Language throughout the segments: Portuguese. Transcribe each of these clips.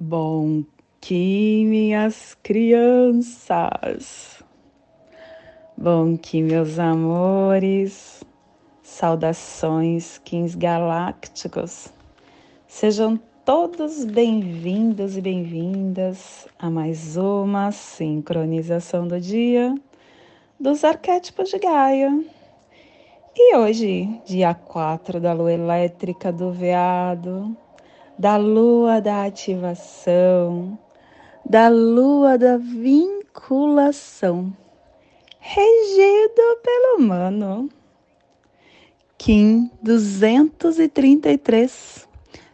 Bom Ki, minhas crianças, bom Ki, meus amores, saudações Kins galácticos, sejam todos bem-vindos e bem-vindas a mais uma sincronização do dia dos arquétipos de Gaia. E hoje, dia 4 da Lua Elétrica do Veado, da lua da ativação, da lua da vinculação, regido pelo humano. Kin 233,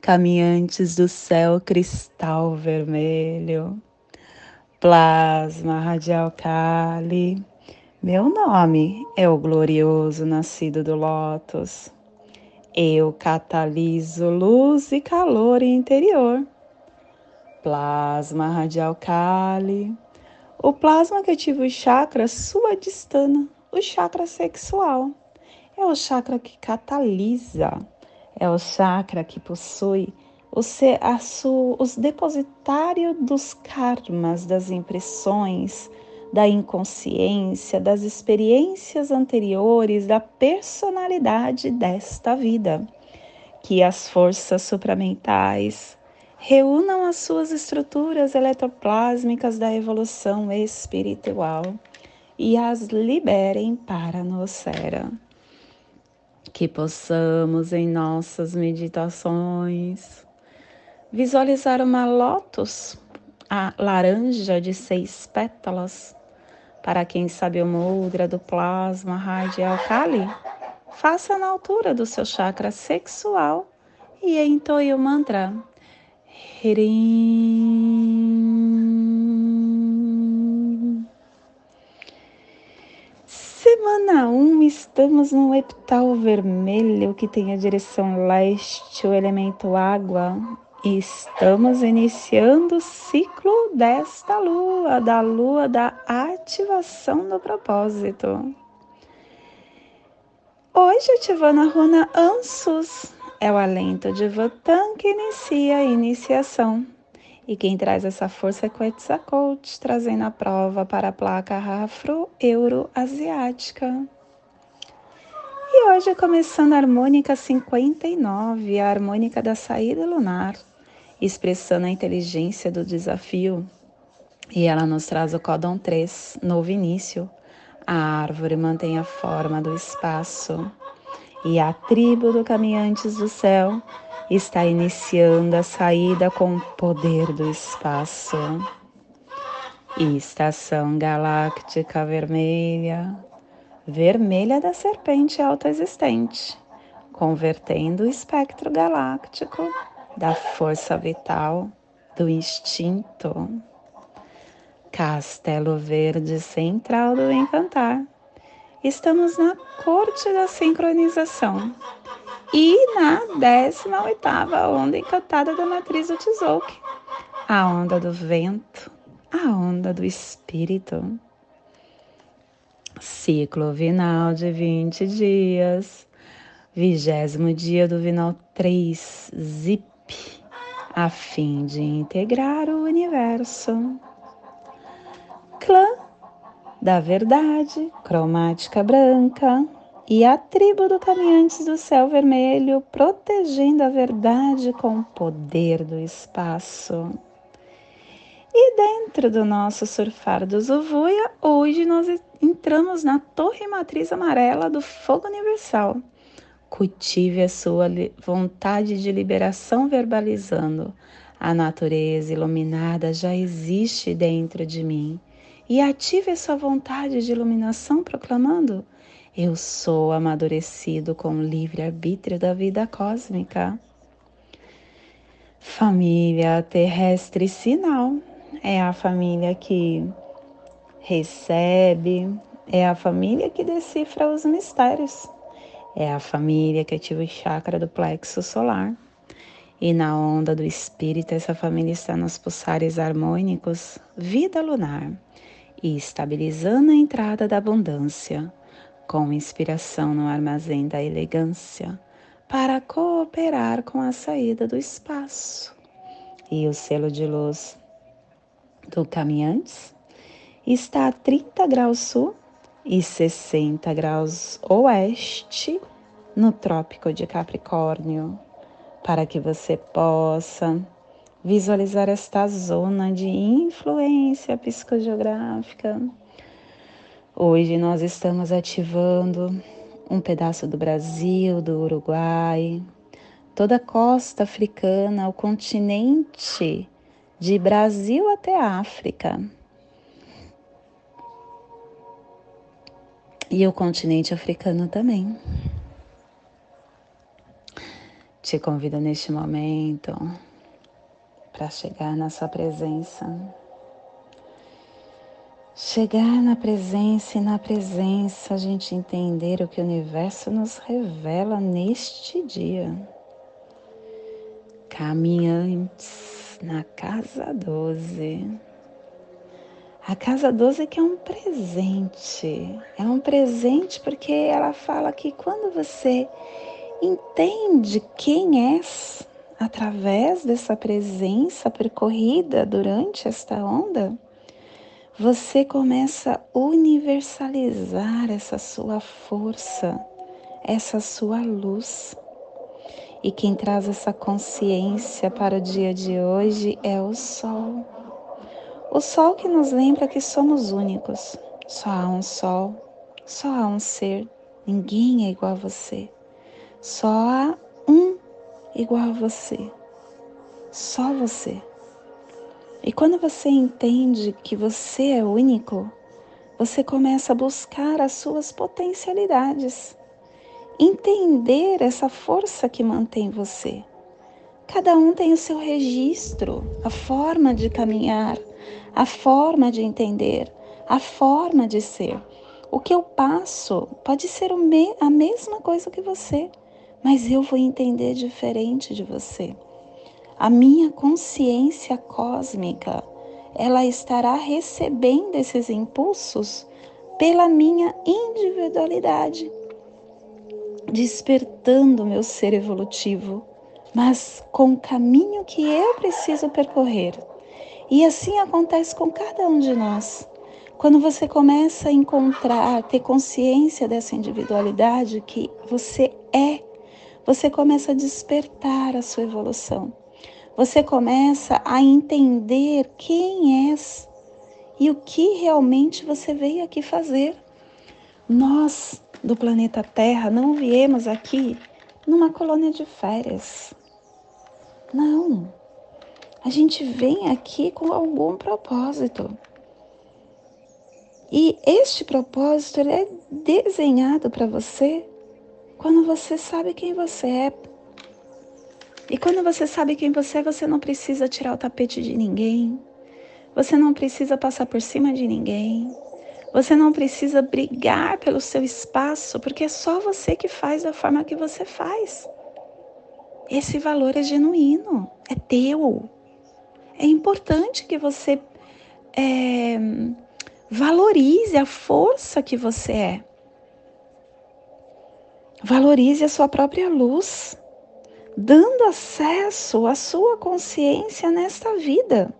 Caminhantes do Céu Cristal Vermelho, Plasma Radial Kali. Meu nome é o glorioso nascido do Lótus. Eu cataliso luz e calor interior. Plasma radial Kali. O plasma que ativa o chakra suadhisthana, o chakra sexual. É o chakra que catalisa. É o chakra que possui os depositários dos karmas, das impressões, da inconsciência, das experiências anteriores, da personalidade desta vida. Que as forças supramentais reúnam as suas estruturas eletroplásmicas da evolução espiritual e as liberem para a nosfera. Que possamos, em nossas meditações, visualizar uma lótus, a laranja de 6 pétalas. Para quem sabe o mudra do plasma radial Kali, faça na altura do seu chakra sexual e entoie o mantra Hirim. Semana 1, estamos no epital vermelho, que tem a direção leste, o elemento água. E estamos iniciando o ciclo desta lua, da lua da ativação do propósito. Hoje, ativando a runa Ansus, é o alento de Votan que inicia a iniciação. E quem traz essa força é Quetzalcoatl, trazendo a prova para a placa afro-euro-asiática. E hoje, começando a harmônica 59, a harmônica da saída lunar, expressando a inteligência do desafio, e ela nos traz o códon 3, novo início. A árvore mantém a forma do espaço, e a tribo do Caminhantes do Céu está iniciando a saída com o poder do espaço. E estação galáctica vermelha, vermelha da serpente autoexistente, convertendo o espectro galáctico da força vital do instinto. Castelo verde central do encantar. Estamos na corte da sincronização e na 18ª onda encantada da matriz do Tzolkin, a onda do vento, a onda do espírito. Ciclo vinal de 20 dias, 20º dia do vinal 3, ZIP, a fim de integrar o universo. Clã da verdade, cromática branca, e a tribo do Caminhantes do Céu Vermelho, protegendo a verdade com o poder do espaço. E dentro do nosso surfar do Zuvuya, hoje nós entramos na torre matriz amarela do fogo universal. Cultive a sua vontade de liberação verbalizando. A natureza iluminada já existe dentro de mim. E ative a sua vontade de iluminação proclamando: eu sou amadurecido com o livre-arbítrio da vida cósmica. Família terrestre sinal. É a família que recebe, é a família que decifra os mistérios, é a família que ativa o chakra do plexo solar. E na onda do espírito, essa família está nos pulsares harmônicos, vida lunar, e estabilizando a entrada da abundância, com inspiração no armazém da elegância, para cooperar com a saída do espaço. e o selo de luz do Caminhantes está a 30 graus sul e 60 graus oeste no Trópico de Capricórnio, para que você possa visualizar esta zona de influência psicogeográfica. Hoje nós estamos ativando um pedaço do Brasil, do Uruguai, toda a costa africana, o continente de Brasil até África. E o continente africano também. Te convido neste momento para chegar na sua presença. Chegar na presença e na presença a gente entender o que o universo nos revela neste dia. Caminhantes na casa 12. A casa 12 que é um presente. É um presente porque ela fala que quando você entende quem és através dessa presença percorrida durante esta onda, você começa a universalizar essa sua força, essa sua luz. E quem traz essa consciência para o dia de hoje é o Sol. O Sol que nos lembra que somos únicos. Só há um Sol, só há um ser, ninguém é igual a você. Só há um igual a você, só você. E quando você entende que você é único, você começa a buscar as suas potencialidades. Entender essa força que mantém você. Cada um tem o seu registro, a forma de caminhar, a forma de entender, a forma de ser. O que eu passo pode ser a mesma coisa que você, mas eu vou entender diferente de você. A minha consciência cósmica, ela estará recebendo esses impulsos pela minha individualidade, despertando o meu ser evolutivo, mas com o caminho que eu preciso percorrer. E assim acontece com cada um de nós. Quando você começa a encontrar, ter consciência dessa individualidade que você é, você começa a despertar a sua evolução. Você começa a entender quem és e o que realmente você veio aqui fazer. Nós, do planeta Terra, não viemos aqui numa colônia de férias. Não. A gente vem aqui com algum propósito. E este propósito ele é desenhado para você quando você sabe quem você é. E quando você sabe quem você é, você não precisa tirar o tapete de ninguém. Você não precisa passar por cima de ninguém. Você não precisa brigar pelo seu espaço, porque é só você que faz da forma que você faz. Esse valor é genuíno, é teu. É importante que você valorize a força que você é. Valorize a sua própria luz, dando acesso à sua consciência nesta vida.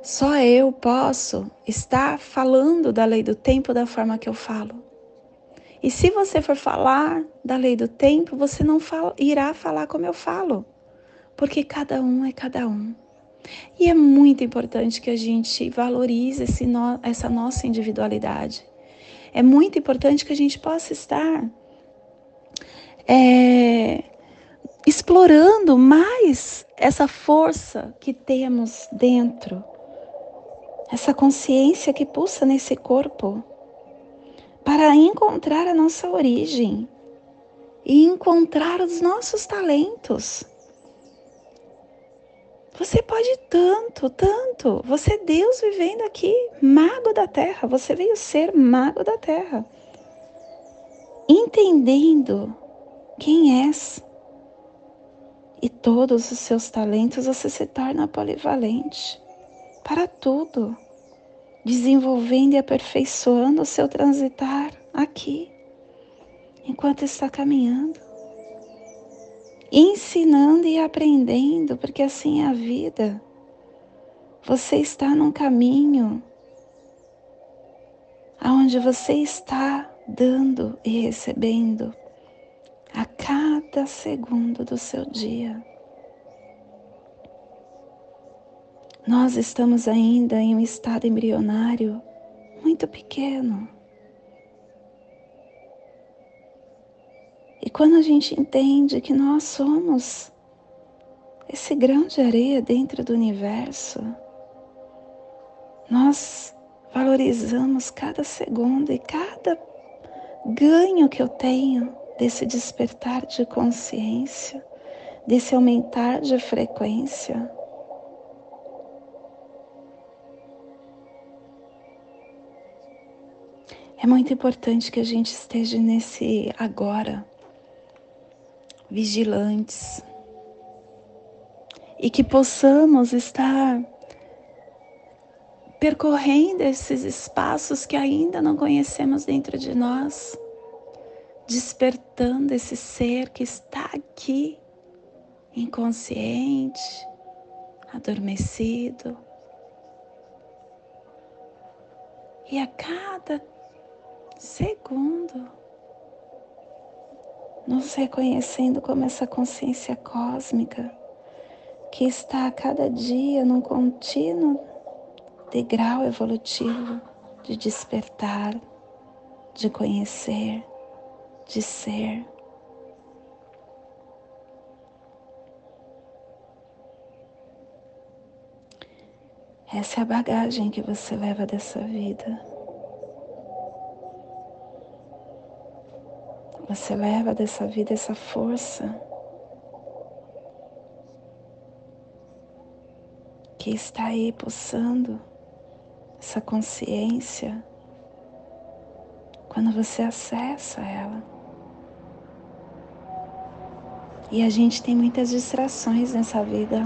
Só eu posso estar falando da lei do tempo da forma que eu falo. E se você for falar da lei do tempo, você não irá falar como eu falo, porque cada um é cada um. E é muito importante que a gente valorize essa nossa individualidade. É muito importante que a gente possa estar explorando mais essa força que temos dentro, essa consciência que pulsa nesse corpo, para encontrar a nossa origem e encontrar os nossos talentos. Você pode tanto, tanto. Você é Deus vivendo aqui, mago da Terra. Você veio ser mago da Terra. Entendendo quem és e todos os seus talentos, você se torna polivalente para tudo, desenvolvendo e aperfeiçoando o seu transitar aqui, enquanto está caminhando. ensinando e aprendendo, porque assim é a vida. Você está num caminho onde você está dando e recebendo a cada segundo do seu dia. Nós estamos ainda em um estado embrionário muito pequeno. E quando a gente entende que nós somos esse grão de areia dentro do universo, nós valorizamos cada segundo e cada ganho que eu tenho desse despertar de consciência, desse aumentar de frequência. É muito importante que a gente esteja nesse agora, vigilantes, e que possamos estar percorrendo esses espaços que ainda não conhecemos dentro de nós, despertando esse ser que está aqui, inconsciente, adormecido. E a cada segundo, nos reconhecendo como essa consciência cósmica que está a cada dia num contínuo degrau evolutivo de despertar, de conhecer, de ser. Essa é a bagagem que você leva dessa vida. Você leva dessa vida essa força que está aí pulsando, essa consciência, quando você acessa ela. E a gente tem muitas distrações nessa vida.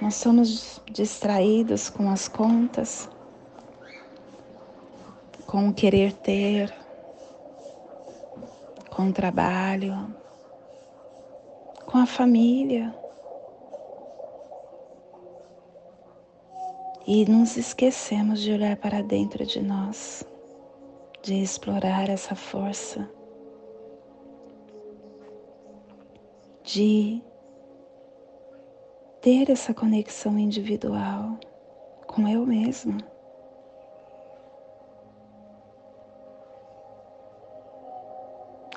Nós somos distraídos com as contas, com o querer ter, com o trabalho, com a família. E nos esquecemos de olhar para dentro de nós, de explorar essa força, de ter essa conexão individual com eu mesma.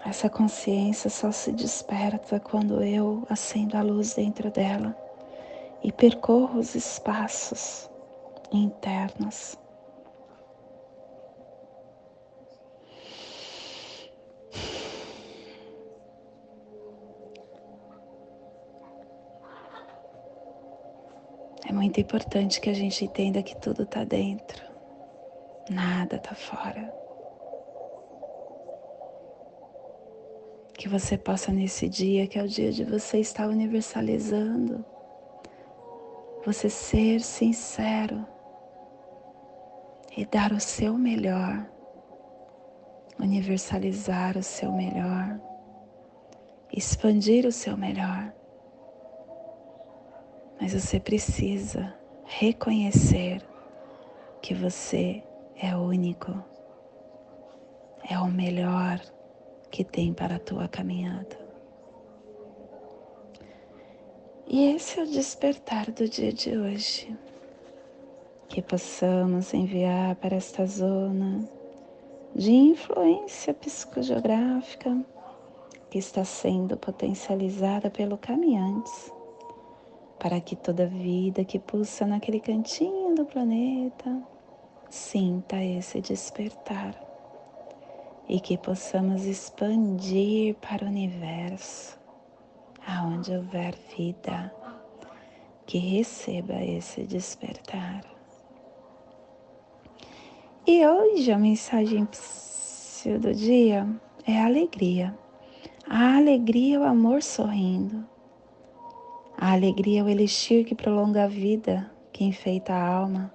Essa consciência só se desperta quando eu acendo a luz dentro dela e percorro os espaços internos. É muito importante que a gente entenda que tudo está dentro, nada está fora. Que você possa nesse dia, que é o dia de você estar universalizando, você ser sincero e dar o seu melhor, universalizar o seu melhor, expandir o seu melhor. Mas você precisa reconhecer que você é único, é o melhor que tem para a tua caminhada. E esse é o despertar do dia de hoje. Que possamos enviar para esta zona de influência psicogeográfica que está sendo potencializada pelo Caminhantes, para que toda vida que pulsa naquele cantinho do planeta sinta esse despertar. E que possamos expandir para o universo, aonde houver vida, que receba esse despertar. E hoje a mensagem do dia é a alegria. A alegria é o amor sorrindo. A alegria é o elixir que prolonga a vida, que enfeita a alma.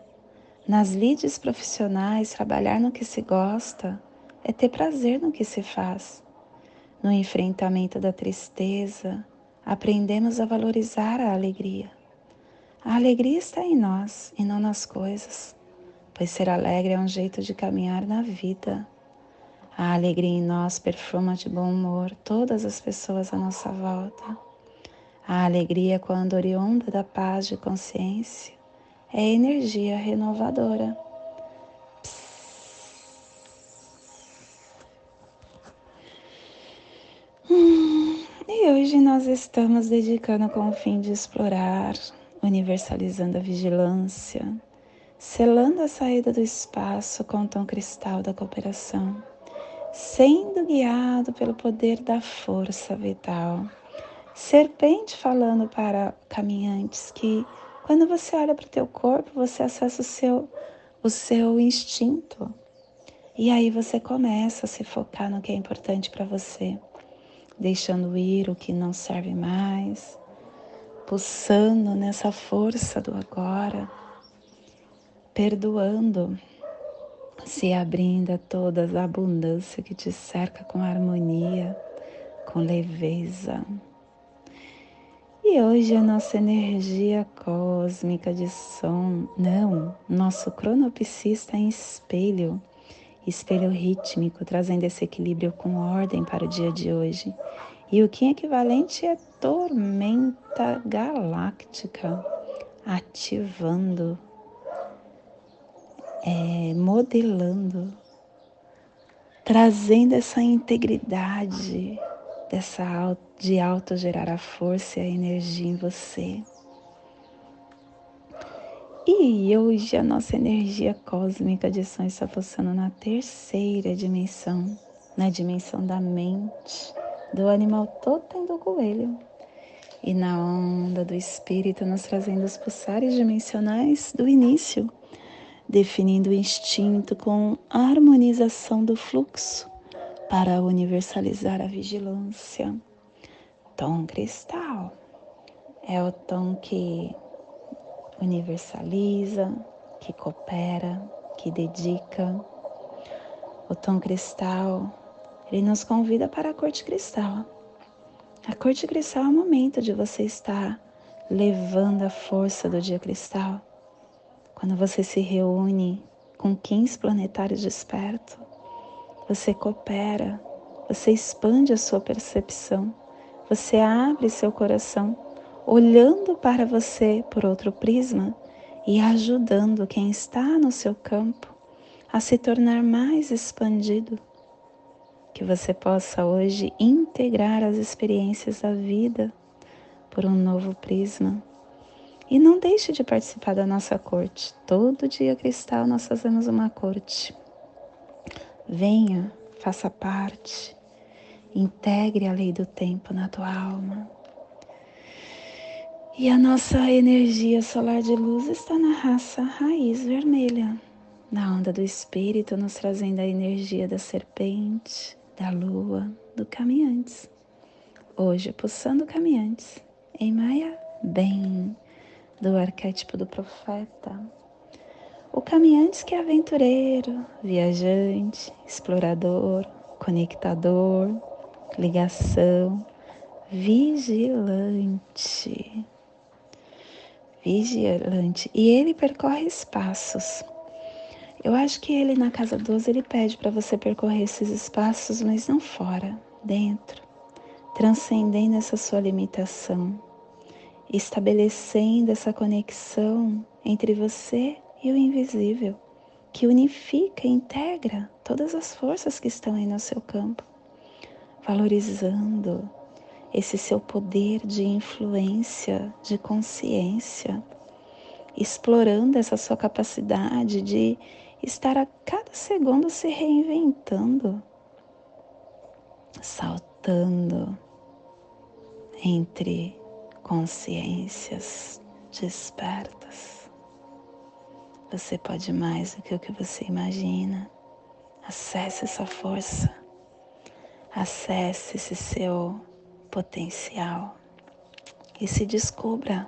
Nas lides profissionais, trabalhar no que se gosta é ter prazer no que se faz. No enfrentamento da tristeza, aprendemos a valorizar a alegria. A alegria está em nós e não nas coisas, pois ser alegre é um jeito de caminhar na vida. A alegria em nós perfuma de bom humor todas as pessoas à nossa volta. A alegria, quando oriunda da paz de consciência, é energia renovadora. E hoje nós estamos dedicando com o fim de explorar, universalizando a vigilância, selando a saída do espaço com o tom cristal da cooperação, sendo guiado pelo poder da força vital. Serpente falando para caminhantes que quando você olha para o teu corpo, você acessa o seu instinto. E aí você começa a se focar no que é importante para você, deixando ir o que não serve mais, pulsando nessa força do agora, perdoando, se abrindo a toda a abundância que te cerca com harmonia, com leveza. E hoje a nossa energia cósmica de som, nosso cronopsista em espelho rítmico, trazendo esse equilíbrio com ordem para o dia de hoje. E o Kin equivalente é tormenta galáctica, ativando, modelando, trazendo essa integridade de autogerar a força e a energia em você. E hoje a nossa energia cósmica de som está pulsando na terceira dimensão, na dimensão da mente, do animal totem do coelho, e na onda do espírito, nos trazendo os pulsares dimensionais do início, definindo o instinto com a harmonização do fluxo, para universalizar a vigilância. Tom cristal é o tom que universaliza, que coopera, que dedica. O tom cristal, ele nos convida para a cor de cristal. A cor de cristal é o momento de você estar levando a força do dia cristal. Quando você se reúne com 15 planetários despertos, você coopera, você expande a sua percepção, você abre seu coração, olhando para você por outro prisma e ajudando quem está no seu campo a se tornar mais expandido. Que você possa hoje integrar as experiências da vida por um novo prisma. E não deixe de participar da nossa corte. Todo dia cristal nós fazemos uma corte. Venha, faça parte, integre a lei do tempo na tua alma. E a nossa energia solar de luz está na raça raiz vermelha, na onda do espírito, nos trazendo a energia da serpente, da lua, do caminhantes. Hoje, pulsando caminhantes, em Maia Bem, do arquétipo do profeta. O caminhante que é aventureiro, viajante, explorador, conectador, ligação, vigilante. E ele percorre espaços. Eu acho que ele na casa 12, ele pede para você percorrer esses espaços, mas não fora, dentro. Transcendendo essa sua limitação. Estabelecendo essa conexão entre você e o invisível, que unifica e integra todas as forças que estão aí no seu campo, valorizando esse seu poder de influência, de consciência, explorando essa sua capacidade de estar a cada segundo se reinventando, saltando entre consciências despertas. Você pode mais do que o que você imagina. Acesse essa força. Acesse esse seu potencial. E se descubra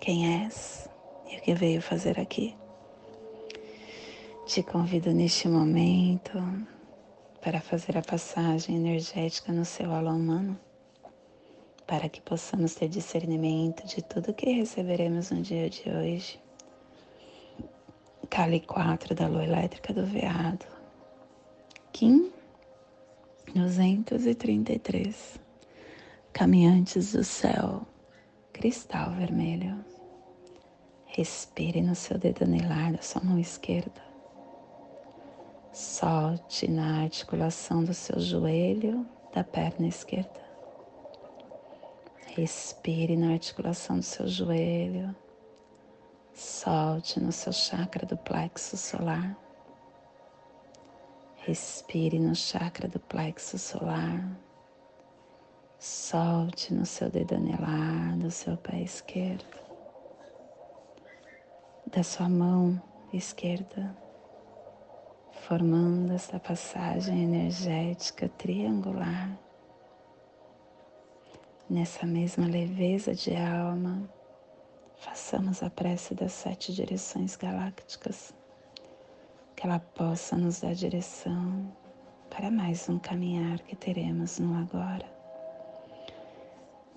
quem és e o que veio fazer aqui. Te convido neste momento para fazer a passagem energética no seu alô humano, para que possamos ter discernimento de tudo que receberemos no dia de hoje. Cali 4 da Lua Elétrica do Veado, Kin 233, Caminhantes do Céu Cristal Vermelho. Respire no seu dedo anelar da sua mão esquerda. Solte na articulação do seu joelho da perna esquerda. Respire na articulação do seu joelho. Solte no seu chakra do plexo solar. Respire no chakra do plexo solar. Solte no seu dedo anelar do seu pé esquerdo, da sua mão esquerda, formando essa passagem energética triangular. Nessa mesma leveza de alma, façamos a prece das 7 direções galácticas, que ela possa nos dar direção para mais um caminhar que teremos no agora.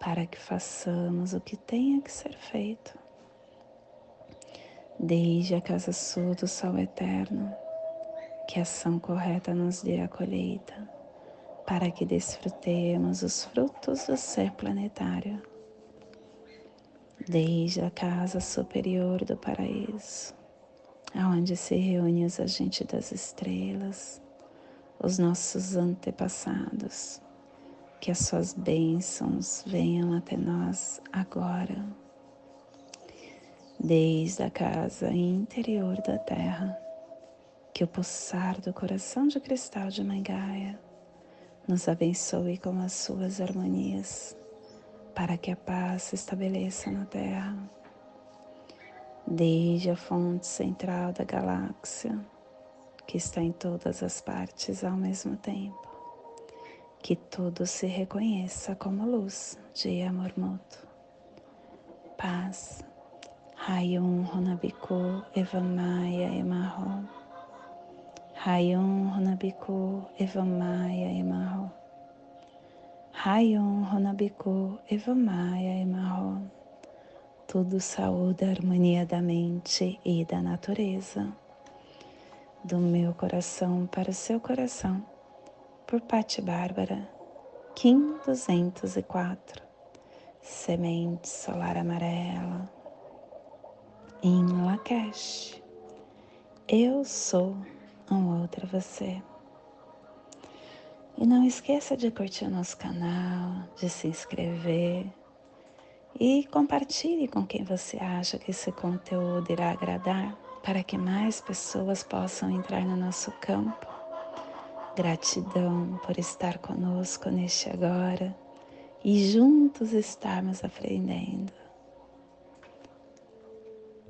para que façamos o que tenha que ser feito. Desde a casa sul do sol eterno, que a ação correta nos dê a colheita, para que desfrutemos os frutos do ser planetário. Desde a casa superior do paraíso, aonde se reúnem os agentes das estrelas, os nossos antepassados, que as suas bênçãos venham até nós agora. Desde a casa interior da terra, que o pulsar do coração de cristal de Mãe Gaia nos abençoe com as suas harmonias, para que a paz se estabeleça na Terra. Desde a fonte central da galáxia, que está em todas as partes ao mesmo tempo, que tudo se reconheça como luz de amor mútuo. Paz. Hayum Runabiku Evamaya Emaho. Hayum Runabiku Evamaya Emaho. Rayon Ronabiku Evamaya Emarro. Tudo saúde a harmonia da mente e da natureza. Do meu coração para o seu coração. Por Paty Bárbara, Kin 204. Semente Solar Amarela. Em Lakesh. Eu sou um outro você. E não esqueça de curtir o nosso canal, de se inscrever e compartilhe com quem você acha que esse conteúdo irá agradar, para que mais pessoas possam entrar no nosso campo. Gratidão por estar conosco neste agora e juntos estarmos aprendendo.